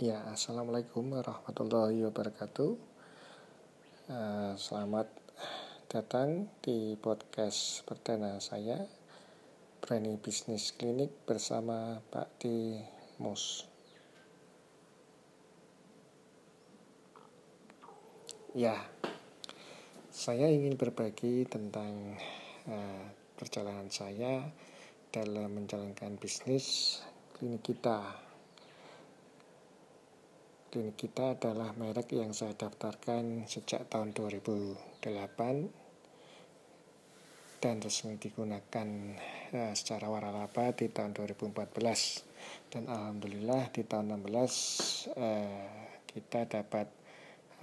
Ya, assalamualaikum warahmatullahi wabarakatuh. Selamat datang di podcast perdana saya, Branding Bisnis Klinik bersama Pak T. Mus. Ya, saya ingin berbagi tentang perjalanan saya dalam menjalankan bisnis klinik kita. Klinik kita adalah merek yang saya daftarkan sejak tahun 2008 dan resmi digunakan secara waralaba di tahun 2014, dan alhamdulillah di tahun 2016 kita dapat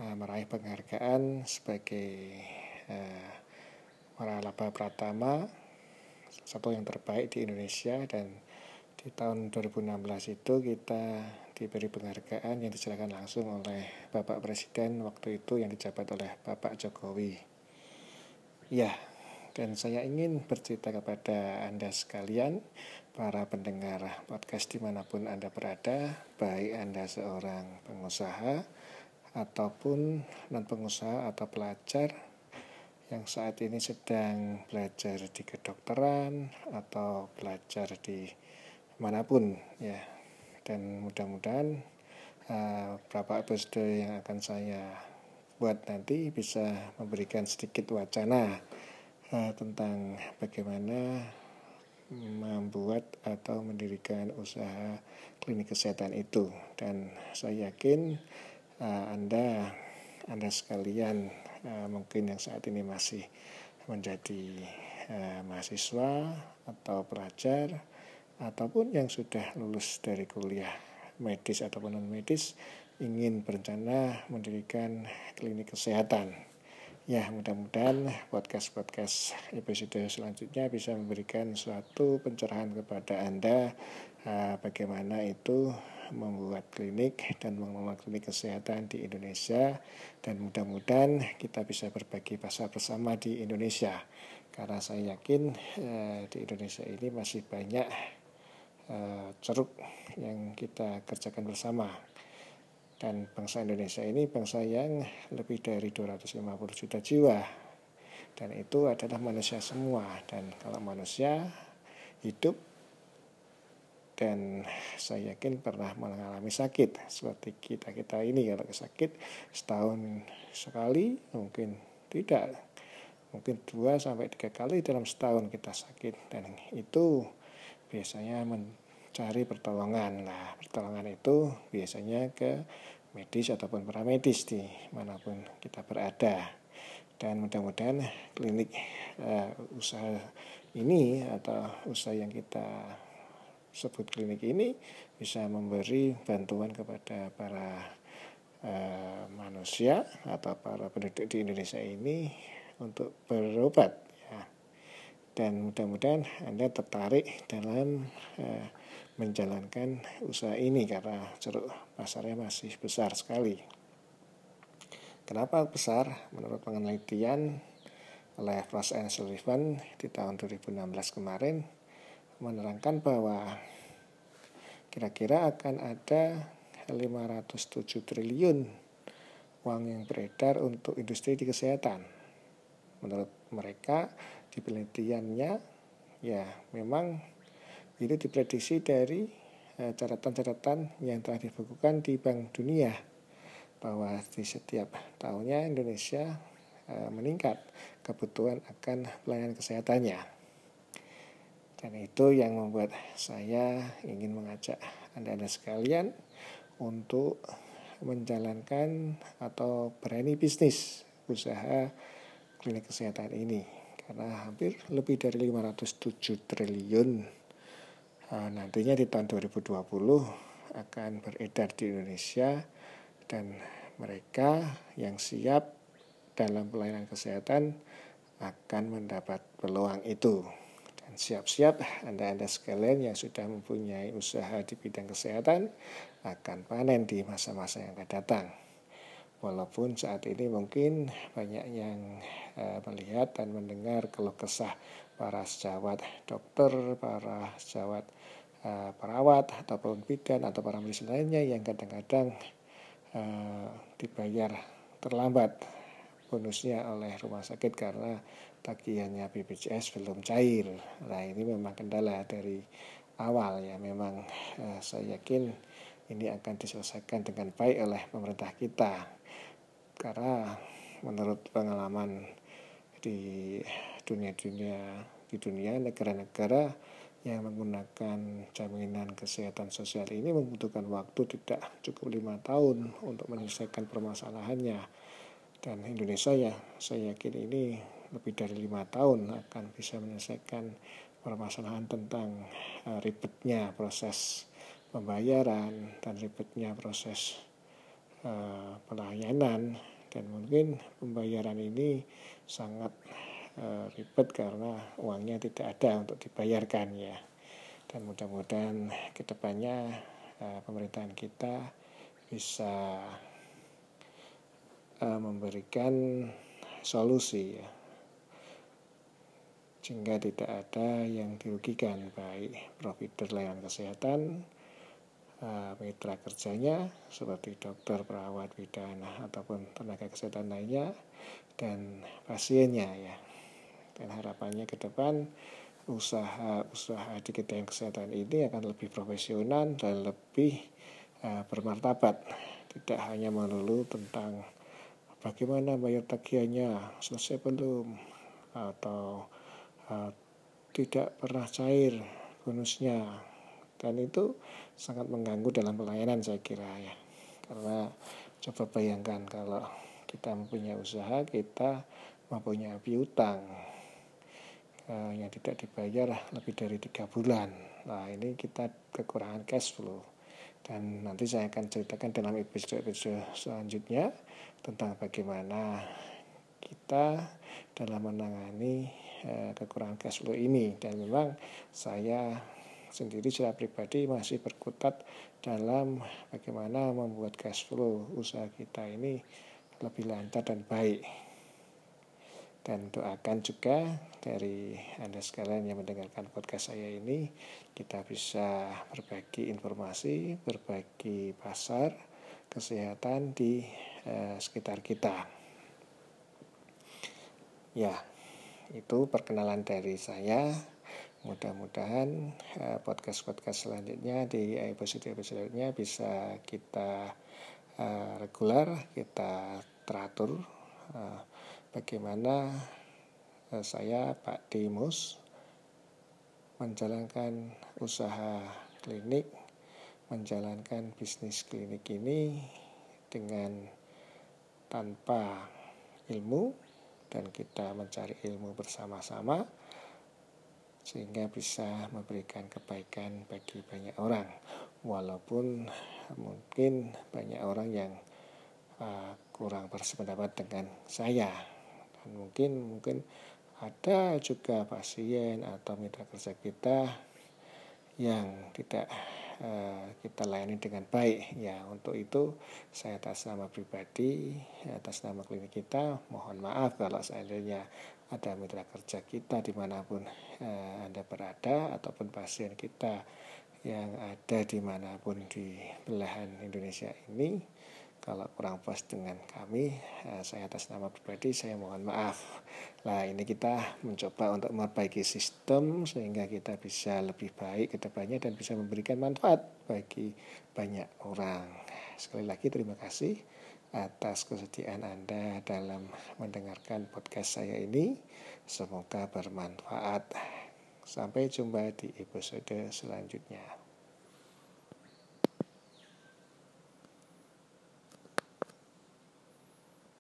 meraih penghargaan sebagai waralaba pratama, satu yang terbaik di Indonesia, dan di tahun 2016 itu kita diberi penghargaan yang diserahkan langsung oleh Bapak Presiden waktu itu yang dijabat oleh Bapak Jokowi. Ya, dan saya ingin bercerita kepada Anda sekalian, para pendengar podcast dimanapun Anda berada, baik Anda seorang pengusaha ataupun non-pengusaha atau pelajar yang saat ini sedang belajar di kedokteran atau belajar di manapun, ya. Dan mudah-mudahan beberapa episode yang akan saya buat nanti bisa memberikan sedikit wacana tentang bagaimana membuat atau mendirikan usaha klinik kesehatan itu. Dan saya yakin Anda sekalian mungkin yang saat ini masih menjadi mahasiswa atau pelajar, ataupun yang sudah lulus dari kuliah medis ataupun non-medis, ingin berencana mendirikan klinik kesehatan. Ya, mudah-mudahan podcast-podcast episode selanjutnya bisa memberikan suatu pencerahan kepada Anda bagaimana itu membuat klinik dan mengelola klinik kesehatan di Indonesia, dan mudah-mudahan kita bisa berbagi pasar bersama di Indonesia, karena saya yakin di Indonesia ini masih banyak ceruk yang kita kerjakan bersama. Dan bangsa Indonesia ini bangsa yang lebih dari 250 juta jiwa, dan itu adalah manusia semua. Dan kalau manusia hidup, dan saya yakin pernah mengalami sakit seperti kita ini, kalau sakit setahun sekali, mungkin tidak, mungkin 2-3 kali dalam setahun kita sakit, dan itu biasanya mencari pertolongan. Nah, pertolongan itu biasanya ke medis ataupun paramedis di manapun kita berada. Dan mudah-mudahan klinik usaha ini atau usaha yang kita sebut klinik ini bisa memberi bantuan kepada para manusia atau para penduduk di Indonesia ini untuk berobat. Dan mudah-mudahan Anda tertarik dalam menjalankan usaha ini, karena ceruk pasarnya masih besar sekali. Kenapa besar? Menurut penelitian oleh Frost Sullivan di tahun 2016 kemarin, menerangkan bahwa kira-kira akan ada 507 triliun uang yang beredar untuk industri di kesehatan. Menurut mereka, di penelitiannya, ya memang itu diprediksi dari catatan-catatan yang telah dibukukan di Bank Dunia, bahwa di setiap tahunnya Indonesia meningkat kebutuhan akan pelayanan kesehatannya. Dan itu yang membuat saya ingin mengajak Anda sekalian untuk menjalankan atau berani bisnis usaha klinik kesehatan ini, karena hampir lebih dari 507 triliun nantinya di tahun 2020 akan beredar di Indonesia. Dan mereka yang siap dalam pelayanan kesehatan akan mendapat peluang itu. Dan siap-siap Anda sekalian yang sudah mempunyai usaha di bidang kesehatan akan panen di masa-masa yang akan datang. Walaupun saat ini mungkin banyak yang melihat dan mendengar keluh kesah para sejawat dokter, para sejawat perawat atau bidan atau para medis lainnya yang kadang-kadang dibayar terlambat bonusnya oleh rumah sakit karena tagihannya BPJS belum cair. Nah, ini memang kendala dari awal ya. Memang saya yakin ini akan diselesaikan dengan baik oleh pemerintah kita, karena menurut pengalaman di dunia negara-negara yang menggunakan jaminan kesehatan sosial ini membutuhkan waktu tidak cukup 5 tahun untuk menyelesaikan permasalahannya. Dan Indonesia ya, saya yakin ini lebih dari 5 tahun akan bisa menyelesaikan permasalahan tentang ribetnya proses pembayaran dan ribetnya proses pelayanan. Dan mungkin pembayaran ini sangat ribet karena uangnya tidak ada untuk dibayarkan ya. Dan mudah-mudahan kedepannya pemerintahan kita bisa memberikan solusi ya, sehingga tidak ada yang dirugikan, baik provider layanan kesehatan, mitra kerjanya seperti dokter, perawat, bidan ataupun tenaga kesehatan lainnya, dan pasiennya ya. Dan harapannya ke depan usaha di bidang kesehatan ini akan lebih profesional dan lebih bermartabat. Tidak hanya melulu tentang bagaimana bayar tagihannya, selesai belum, atau tidak pernah cair bonusnya. Dan itu sangat mengganggu dalam pelayanan saya kira ya. Karena coba bayangkan kalau kita mempunyai usaha, kita mempunyai piutang yang tidak dibayar lebih dari 3 bulan. Nah, ini kita kekurangan cash flow. Dan nanti saya akan ceritakan dalam episode selanjutnya tentang bagaimana kita dalam menangani kekurangan cash flow ini. Dan memang saya sendiri secara pribadi masih berkutat dalam bagaimana membuat cash flow usaha kita ini lebih lancar dan baik. Dan doakan juga dari Anda sekalian yang mendengarkan podcast saya ini, kita bisa berbagi informasi, berbagi pasar kesehatan di sekitar kita. Ya, itu perkenalan dari saya. Mudah-mudahan podcast-podcast selanjutnya di episode-episodenya bisa kita regular, kita teratur. Bagaimana saya, Pak Dimus, menjalankan usaha klinik, menjalankan bisnis klinik ini dengan tanpa ilmu, dan kita mencari ilmu bersama-sama sehingga bisa memberikan kebaikan bagi banyak orang, walaupun mungkin banyak orang yang kurang bersependapat dengan saya. Dan mungkin ada juga pasien atau mitra kerja kita yang tidak kita layani dengan baik ya. Untuk itu saya atas nama pribadi, atas nama klinik kita, mohon maaf kalau seandainya ada mitra kerja kita dimanapun Anda berada, ataupun pasien kita yang ada dimanapun di belahan Indonesia ini, kalau kurang puas dengan kami, saya atas nama pribadi saya mohon maaf. Nah, ini kita mencoba untuk memperbaiki sistem sehingga kita bisa lebih baik ke depannya dan bisa memberikan manfaat bagi banyak orang. Sekali lagi terima kasih atas kesediaan Anda dalam mendengarkan podcast saya ini. Semoga bermanfaat. Sampai jumpa di episode selanjutnya.